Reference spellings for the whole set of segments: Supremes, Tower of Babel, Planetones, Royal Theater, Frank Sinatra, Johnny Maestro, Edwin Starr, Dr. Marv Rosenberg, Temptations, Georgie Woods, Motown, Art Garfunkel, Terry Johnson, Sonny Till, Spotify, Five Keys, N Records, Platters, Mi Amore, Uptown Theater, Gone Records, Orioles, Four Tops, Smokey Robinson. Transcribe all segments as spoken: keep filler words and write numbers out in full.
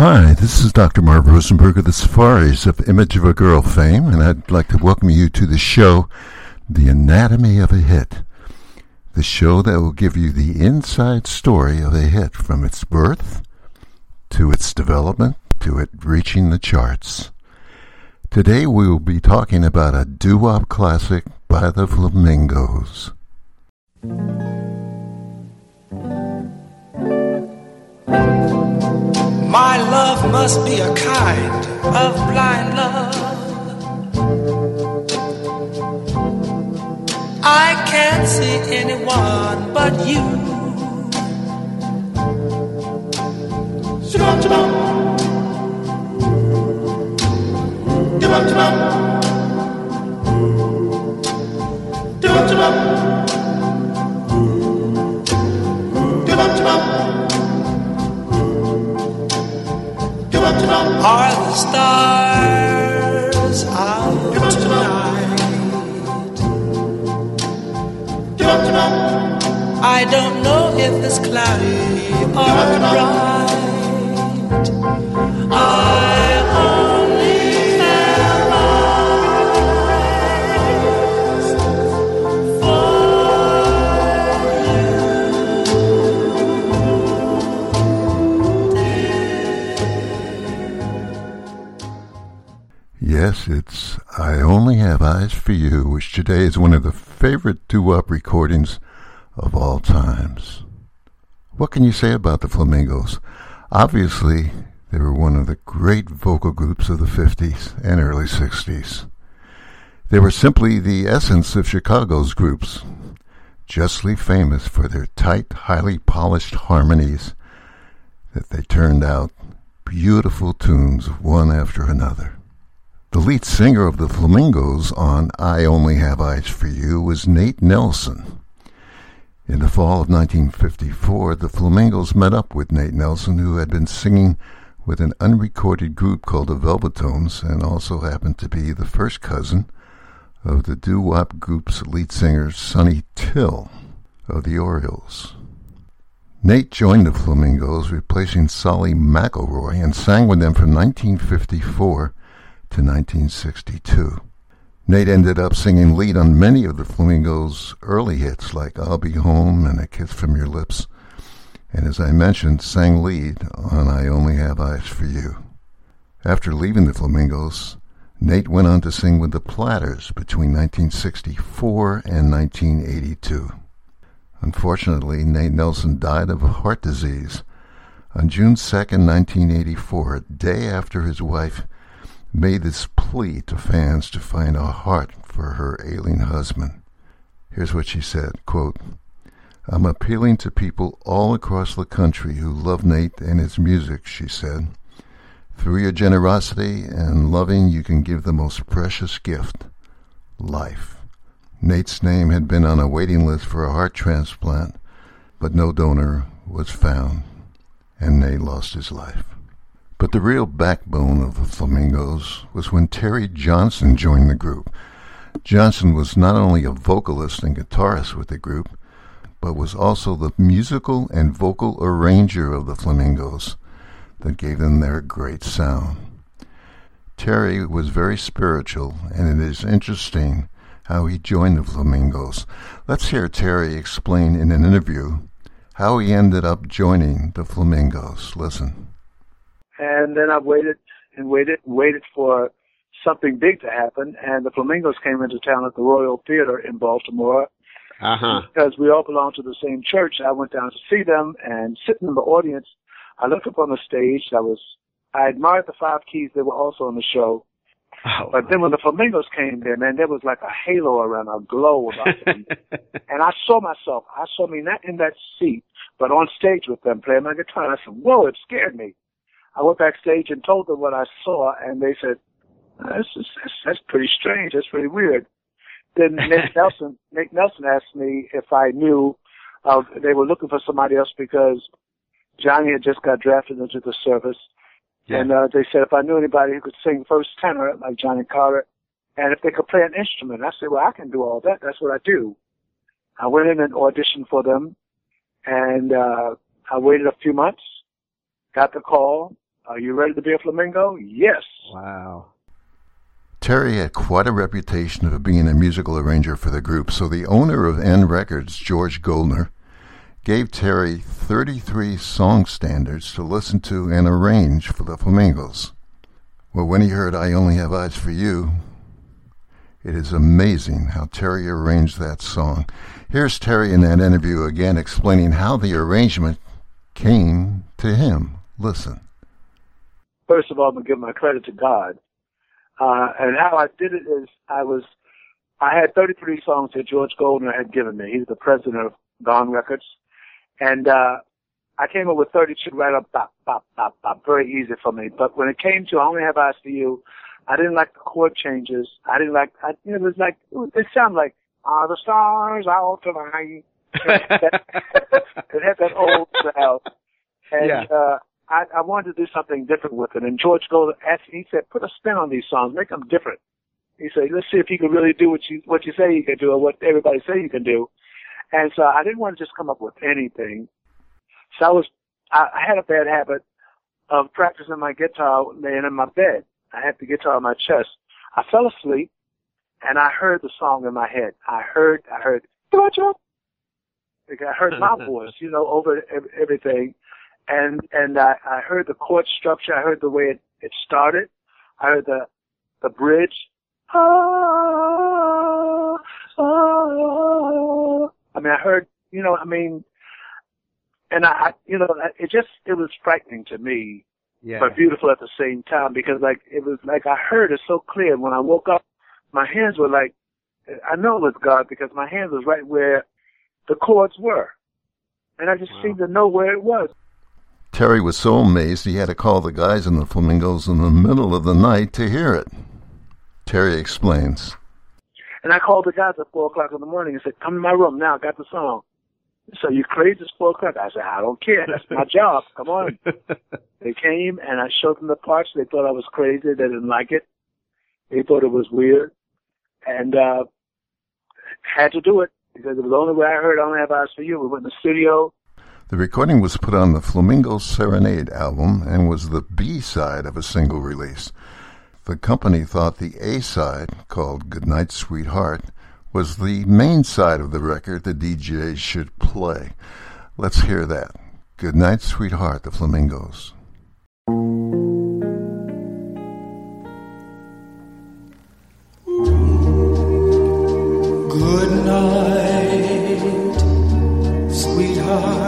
Hi, this is Doctor Marv Rosenberg of the Safaris of Image of a Girl fame, and I'd like to welcome you to the show, The Anatomy of a Hit, the show that will give you the inside story of a hit from its birth to its development to it reaching the charts. Today we will be talking about a doo-wop classic by the Flamingos. My love must be a kind of blind love. I can't see anyone but you. Shabam, shabam. Shabam, shabam. Shabam, shabam. Shabam, shabam. Are the stars out tonight? I don't know if it's cloudy or bright. I only have eyes for you. Yes, it's I Only Have Eyes For You, which today is one of the favorite doo-wop recordings of all times. What can you say about the Flamingos? Obviously, they were one of the great vocal groups of the fifties and early sixties. They were simply the essence of Chicago's groups, justly famous for their tight, highly polished harmonies that they turned out beautiful tunes one after another. The lead singer of the Flamingos on I Only Have Eyes For You was Nate Nelson. In the fall of nineteen fifty-four, the Flamingos met up with Nate Nelson, who had been singing with an unrecorded group called the Velvetones and also happened to be the first cousin of the doo-wop group's lead singer Sonny Till of the Orioles. Nate joined the Flamingos, replacing Solly McElroy, and sang with them from nineteen fifty-four to nineteen sixty-two. Nate ended up singing lead on many of the Flamingos' early hits like I'll Be Home and A Kiss From Your Lips, and as I mentioned, sang lead on I Only Have Eyes For You. After leaving the Flamingos, Nate went on to sing with the Platters between nineteen sixty-four and nineteen eighty-two. Unfortunately, Nate Nelson died of heart disease on June second, nineteen eighty-four, a day after his wife made this plea to fans to find a heart for her ailing husband. Here's what she said, quote, "I'm appealing to people all across the country who love Nate and his music," she said. "Through your generosity and loving, you can give the most precious gift, life." Nate's name had been on a waiting list for a heart transplant, but no donor was found, and Nate lost his life. But the real backbone of the Flamingos was when Terry Johnson joined the group. Johnson was not only a vocalist and guitarist with the group, but was also the musical and vocal arranger of the Flamingos that gave them their great sound. Terry was very spiritual, and it is interesting how he joined the Flamingos. Let's hear Terry explain in an interview how he ended up joining the Flamingos. Listen. And then I waited and waited and waited for something big to happen. And the Flamingos came into town at the Royal Theater in Baltimore. Uh-huh. Because we all belonged to the same church. I went down to see them, and sitting in the audience, I looked up on the stage. I was, I admired the Five Keys. They were also on the show. Oh, but then when the Flamingos came there, man, there was like a halo around, a glow about them. And I saw myself. I saw me not in that seat, but on stage with them playing my guitar. I said, whoa, it scared me. I went backstage and told them what I saw, and they said, that's, that's, that's pretty strange. That's pretty weird. Then Nate Nelson, Nate Nelson asked me if I knew uh, they were looking for somebody else because Johnny had just got drafted into the service. Yeah. And uh, they said if I knew anybody who could sing first tenor like Johnny Carter, and if they could play an instrument. I said, well, I can do all that. That's what I do. I went in and auditioned for them, and uh, I waited a few months, got the call. Are you ready to be a flamingo? Yes. Wow. Terry had quite a reputation of being a musical arranger for the group, so the owner of N Records, George Goldner, gave Terry thirty-three song standards to listen to and arrange for the Flamingos. Well, when he heard I Only Have Eyes For You, it is amazing how Terry arranged that song. Here's Terry in that interview again explaining how the arrangement came to him. Listen. First of all, I'm going to give my credit to God. Uh, and how I did it is I was, I had thirty-three songs that George Goldner had given me. He's the president of Gone Records. And, uh, I came up with thirty-two right up, bop, bop, bop, bop, very easy for me. But when it came to I Only Have Eyes For You, I didn't like the chord changes. I didn't like, I, you know, it was like, it, was, it sounded like, ah, the stars out tonight. It had that old sound. And, yeah. uh, I, I wanted to do something different with it. And George Goldner asked me, he said, put a spin on these songs, make them different. He said, let's see if you can really do what you, what you say you can do or what everybody say you can do. And so I didn't want to just come up with anything. So I was, I, I had a bad habit of practicing my guitar laying in my bed. I had the guitar on my chest. I fell asleep and I heard the song in my head. I heard, I heard, like I heard my voice, you know, over everything. And, and I, I heard the chord structure. I heard the way it, it started. I heard the, the bridge. Ah, ah. I mean, I heard, you know, I mean, and I, I you know, it just, it was frightening to me, yeah. But beautiful at the same time because like, it was like I heard it so clear. When I woke up, my hands were like, I know it was God because my hands was right where the chords were. And I just wow. seemed to know where it was. Terry was so amazed he had to call the guys in the Flamingos in the middle of the night to hear it. Terry explains. And I called the guys at four o'clock in the morning and said, come to my room now, I got the song. So you crazy, it's four o'clock? I said, I don't care, that's my job, come on. They came and I showed them the parts. They thought I was crazy, they didn't like it. They thought it was weird. And uh had to do it because it was the only way I heard I Only Have Eyes For You. We went in the studio. The recording was put on the Flamingo Serenade album and was the B-side of a single release. The company thought the A-side, called Goodnight Sweetheart, was the main side of the record the D J should play. Let's hear that. Goodnight Sweetheart, the Flamingos. Goodnight, sweetheart.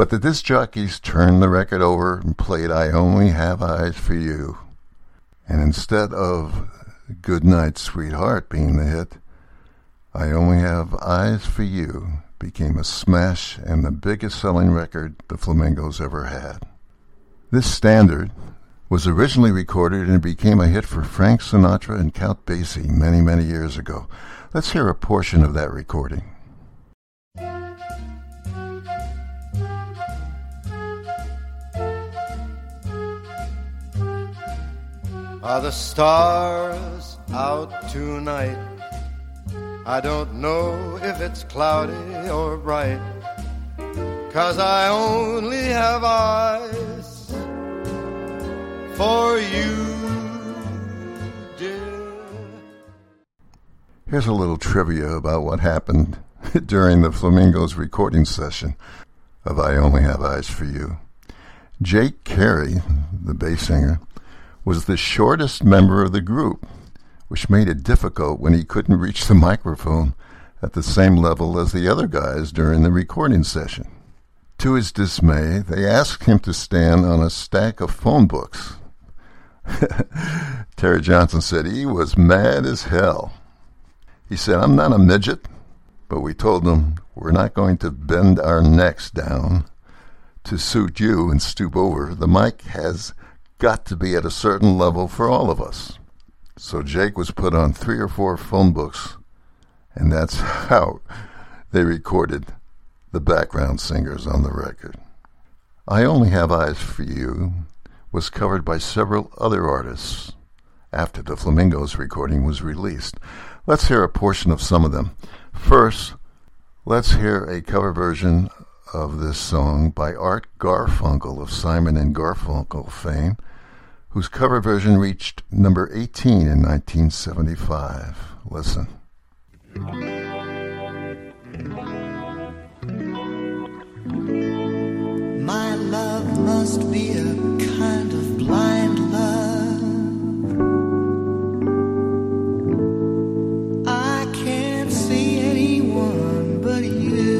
But the disc jockeys turned the record over and played I Only Have Eyes For You. And instead of Good Night, Sweetheart being the hit, I Only Have Eyes For You became a smash and the biggest selling record the Flamingos ever had. This standard was originally recorded and became a hit for Frank Sinatra and Count Basie many, many years ago. Let's hear a portion of that recording. Are the stars out tonight? I don't know if it's cloudy or bright, 'cause I only have eyes for you, dear. Here's a little trivia about what happened during the Flamingos' recording session of I Only Have Eyes For You. Jake Carey, the bass singer, was the shortest member of the group, which made it difficult when he couldn't reach the microphone at the same level as the other guys during the recording session. To his dismay, they asked him to stand on a stack of phone books. Terry Johnson said he was mad as hell. He said, "I'm not a midget," but we told him, "We're not going to bend our necks down to suit you and stoop over. The mic has got to be at a certain level for all of us." So Jake was put on three or four phone books, and that's how they recorded the background singers on the record. I Only Have Eyes For You was covered by several other artists after the Flamingos recording was released. Let's hear a portion of some of them. First, let's hear a cover version of this song by Art Garfunkel of Simon and Garfunkel fame, whose cover version reached number eighteen in nineteen seventy-five. Listen. My love must be a kind of blind love. I can't see anyone but you.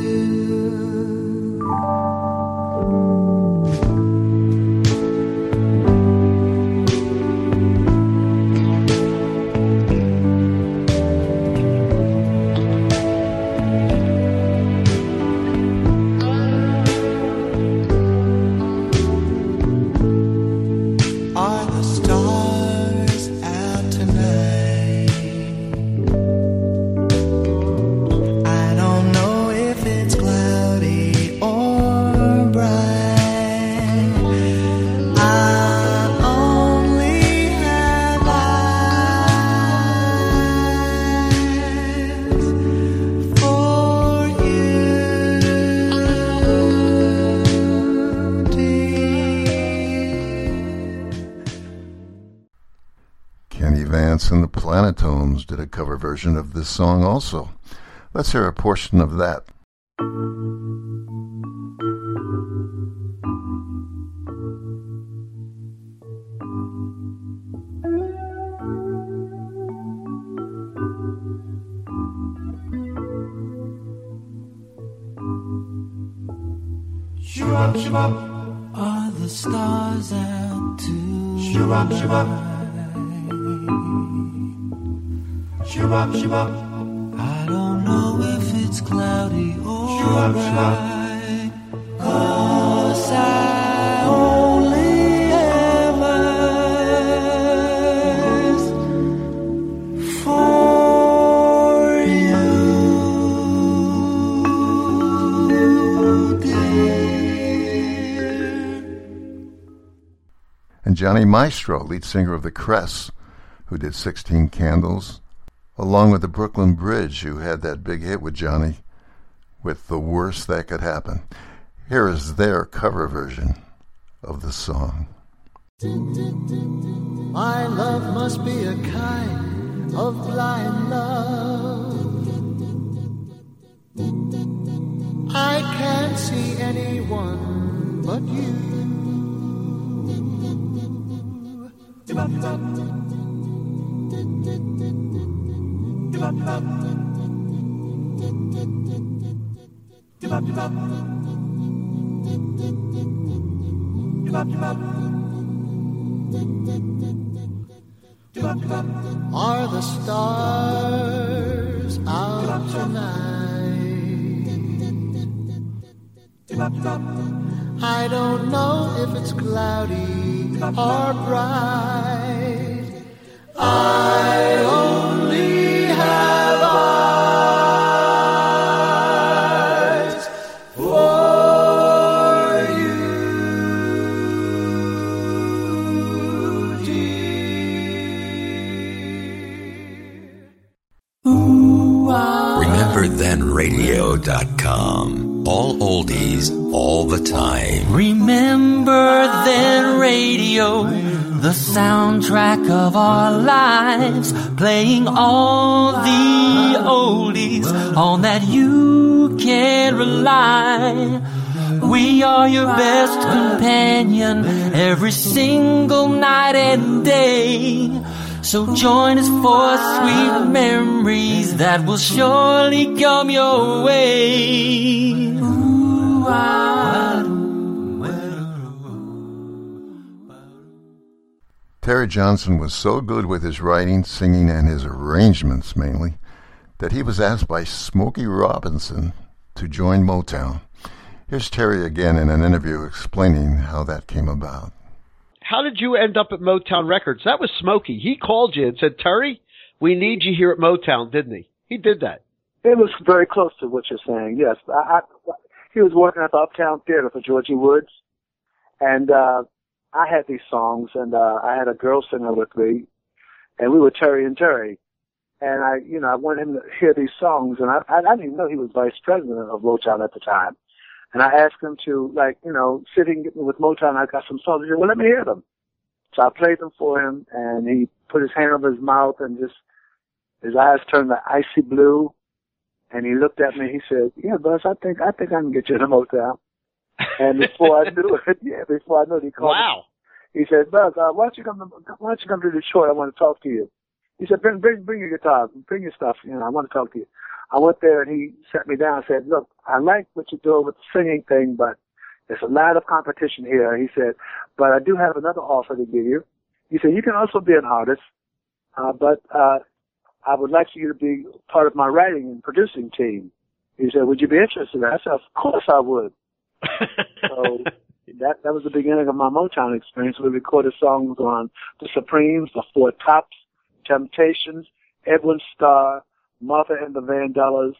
And the Planetones did a cover version of this song also. Let's hear a portion of that. Shoo-up, shoo-up. Are the stars out tonight? Shoo-up, shoo-up. Shoo-up, shoo-up. I don't know if it's cloudy or shoo-up, bright, shoo-up. 'Cause I only have eyes for you, dear. And Johnny Maestro, lead singer of the Crests, who did sixteen Candles, along with the Brooklyn Bridge, who had that big hit with Johnny, with The Worst That Could Happen. Here is their cover version of the song. My love must be a kind of blind love. I can't see anyone but you. Are the stars out tonight? I don't know if it's cloudy or bright. I only have eyes for you, dear. Remember Then Radio dot com. All oldies, all the time. Remember Then Radio. The soundtrack of our lives, playing all the oldies on that you can rely. We are your best companion every single night and day. So join us for sweet memories that will surely come your way. Ooh, I- Terry Johnson was so good with his writing, singing, and his arrangements mainly, that he was asked by Smokey Robinson to join Motown. Here's Terry again in an interview explaining how that came about. How did you end up at Motown Records? That was Smokey. He called you and said, Terry, we need you here at Motown, didn't he? He did that. It was very close to what you're saying, yes. I, I, he was working at the Uptown Theater for Georgie Woods, and uh I had these songs, and uh, I had a girl singer with me, and we were Terry and Terry. And I, you know, I wanted him to hear these songs, and I, I didn't even know he was vice president of Motown at the time. And I asked him to, like, you know, sitting with Motown, I got some songs. He said, well, let me hear them. So I played them for him, and he put his hand over his mouth, and just his eyes turned to icy blue. And he looked at me, and he said, yeah, Buzz, I think I think I can get you to Motown. And before I knew it, yeah, before I knew it, he called wow. me. He said, Buzz, uh, why don't you come to, why don't you come to Detroit? I want to talk to you. He said, bring, bring, bring your guitar, bring your stuff. You know, I want to talk to you. I went there and he sat me down and said, look, I like what you're doing with the singing thing, but there's a lot of competition here. He said, but I do have another offer to give you. He said, you can also be an artist, uh, but, uh, I would like you to be part of my writing and producing team. He said, would you be interested in that? I said, of course I would. So that that was the beginning of my Motown experience. We recorded songs on the Supremes, the Four Tops, Temptations, Edwin Starr, Martha and the Vandellas.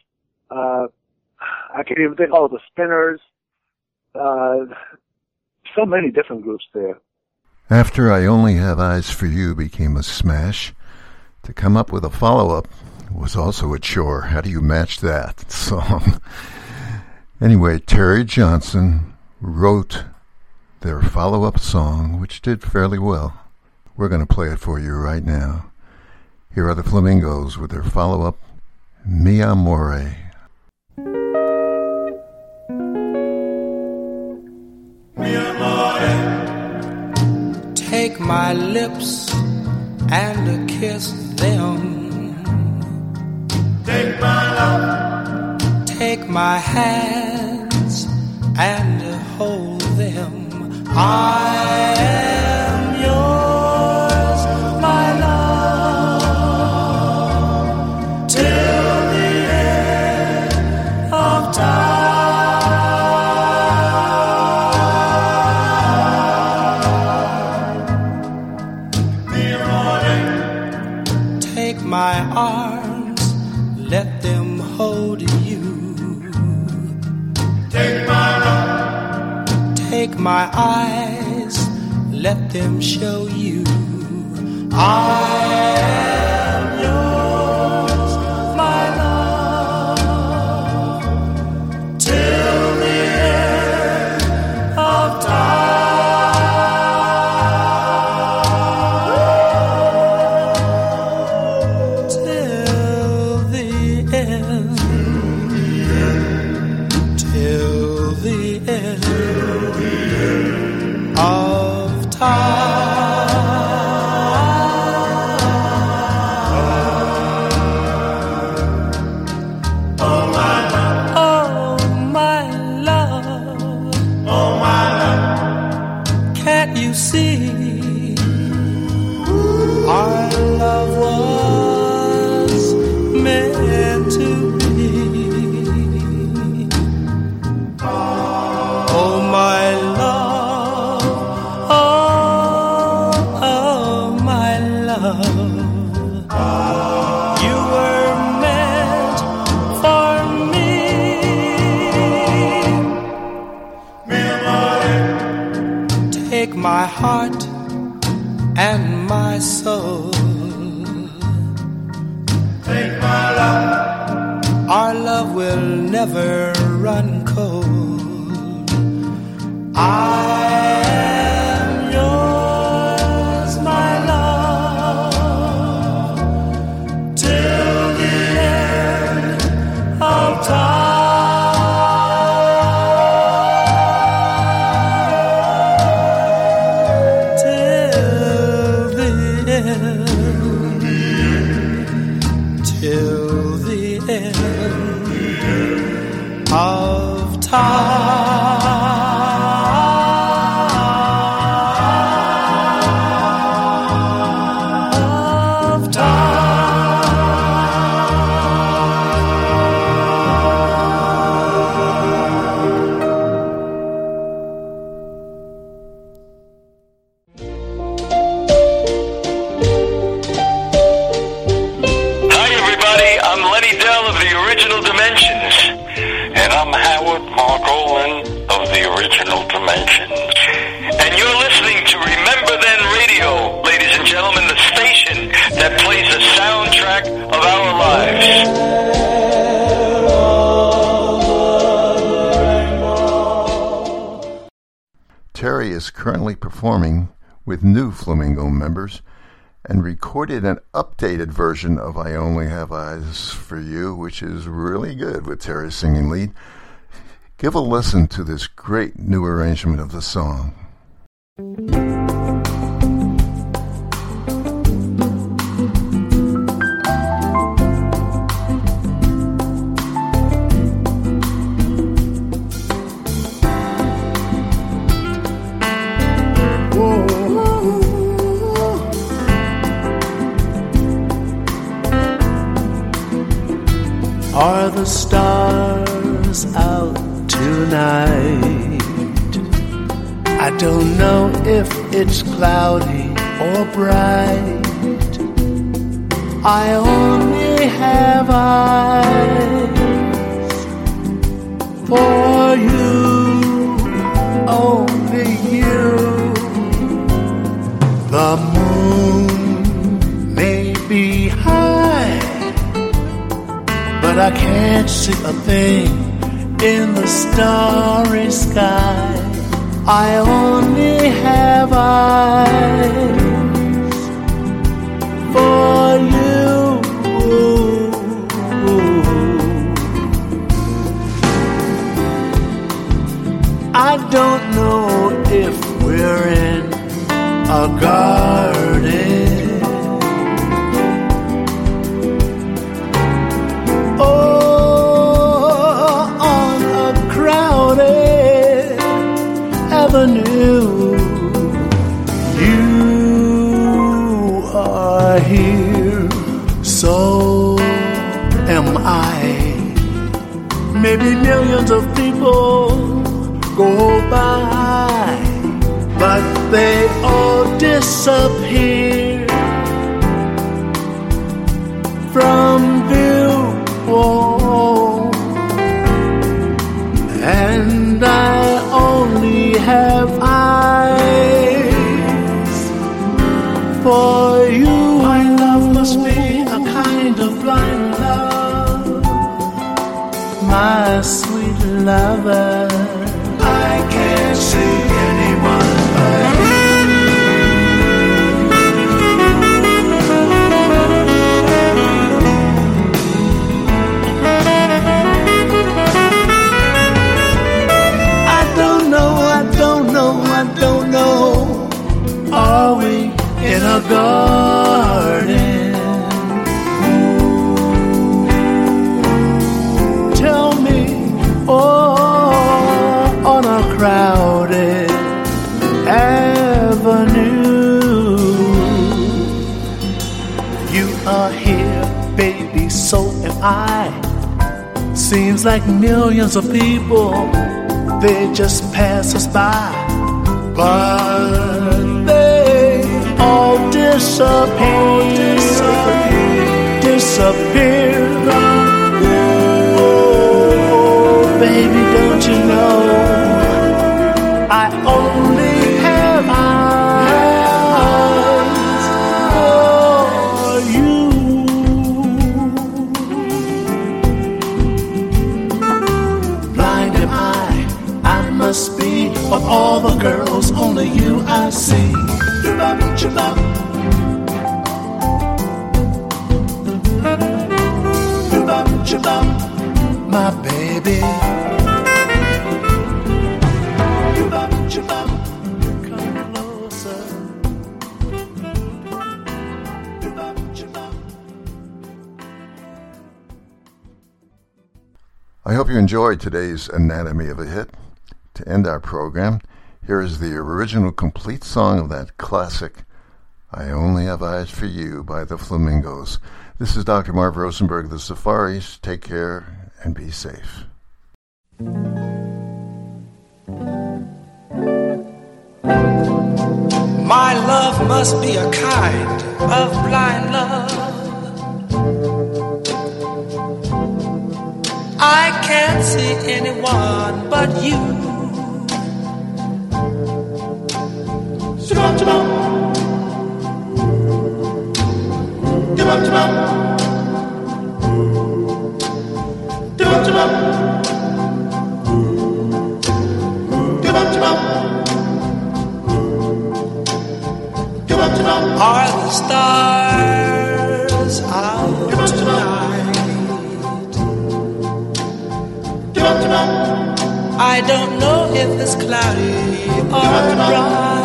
Uh, I can't even think. Oh, the Spinners. Uh, so many different groups there. After I Only Have Eyes For You became a smash, to come up with a follow-up was also a chore. How do you match that song? Anyway, Terry Johnson wrote their follow-up song, which did fairly well. We're going to play it for you right now. Here are the Flamingos with their follow-up, Mi Amore. Mi amore. Take my lips and kiss them. Take my love. Take my hands and hold them. I am yours, my love, till the end of time. Take my arms, let them hold you. Take my love. Take my eyes, let them show you. I am yours, my love, till the end of time. Till the end. Of time. that you see. Our love was meant to be. Oh, my love, oh, oh, my love. My heart and my soul. Take my love. Our love will never run cold. I am yours, my love, till the end of time. Currently performing with new Flamingo members and recorded an updated version of I Only Have Eyes For You, which is really good with Terry's singing lead. Give a listen to this great new arrangement of the song. Are the stars out tonight? I don't know if it's cloudy or bright. I only have eyes for you, only you. The moon may be high, but I can't see a thing in the starry sky. I only have eyes for you. I don't know if we're in a garden. Oh, on a crowded avenue, you are here, so am I. Maybe millions of people go by, but they all disappear from view. Oh, and I only have eyes for you. My love must be a kind of blind love, my sweet lover. I can't see anyone but you. Are we in a garden? Ooh, tell me, oh, on a crowded avenue. never knew. You are here, baby, so am I. Seems like millions of people, they just pass us by, but they all disappear, disappear, disappear. Oh, baby, don't you know I only have eyes for you. Blind am I, I must be. Of all the girls, only you I see. Chubop, chubop. Chubop, chubop, my baby. Chubop, chubop, come closer. Chubop, chubop. I hope you enjoyed today's Anatomy of a Hit. To end our program, here is the original complete song of that classic, I Only Have Eyes For You by the Flamingos. This is Doctor Marv Rosenberg of the Safaris. Take care and be safe. My love must be a kind of blind love. I can't see anyone but you. Jump, jump, jump, jump, jump, jump, jump. Are the stars out tonight? I don't know if it's cloudy or bright.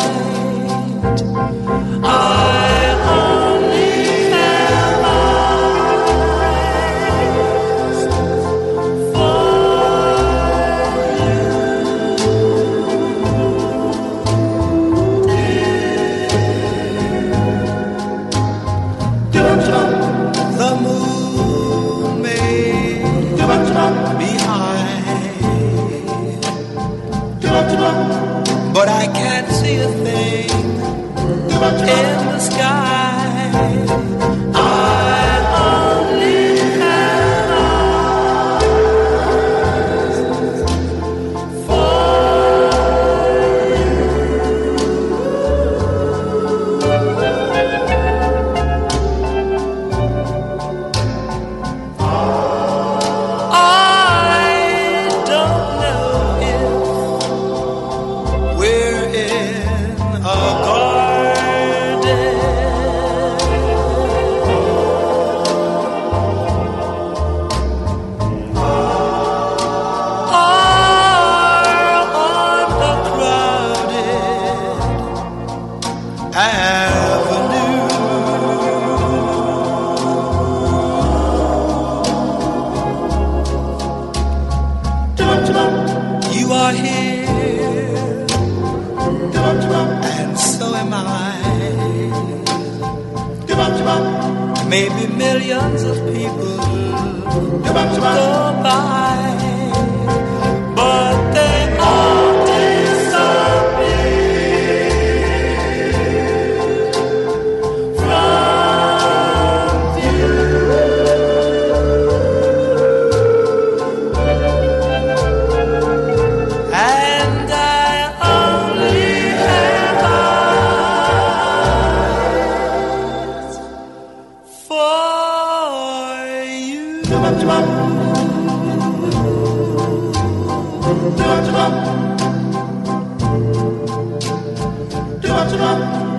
Jump, jump, jump, jump.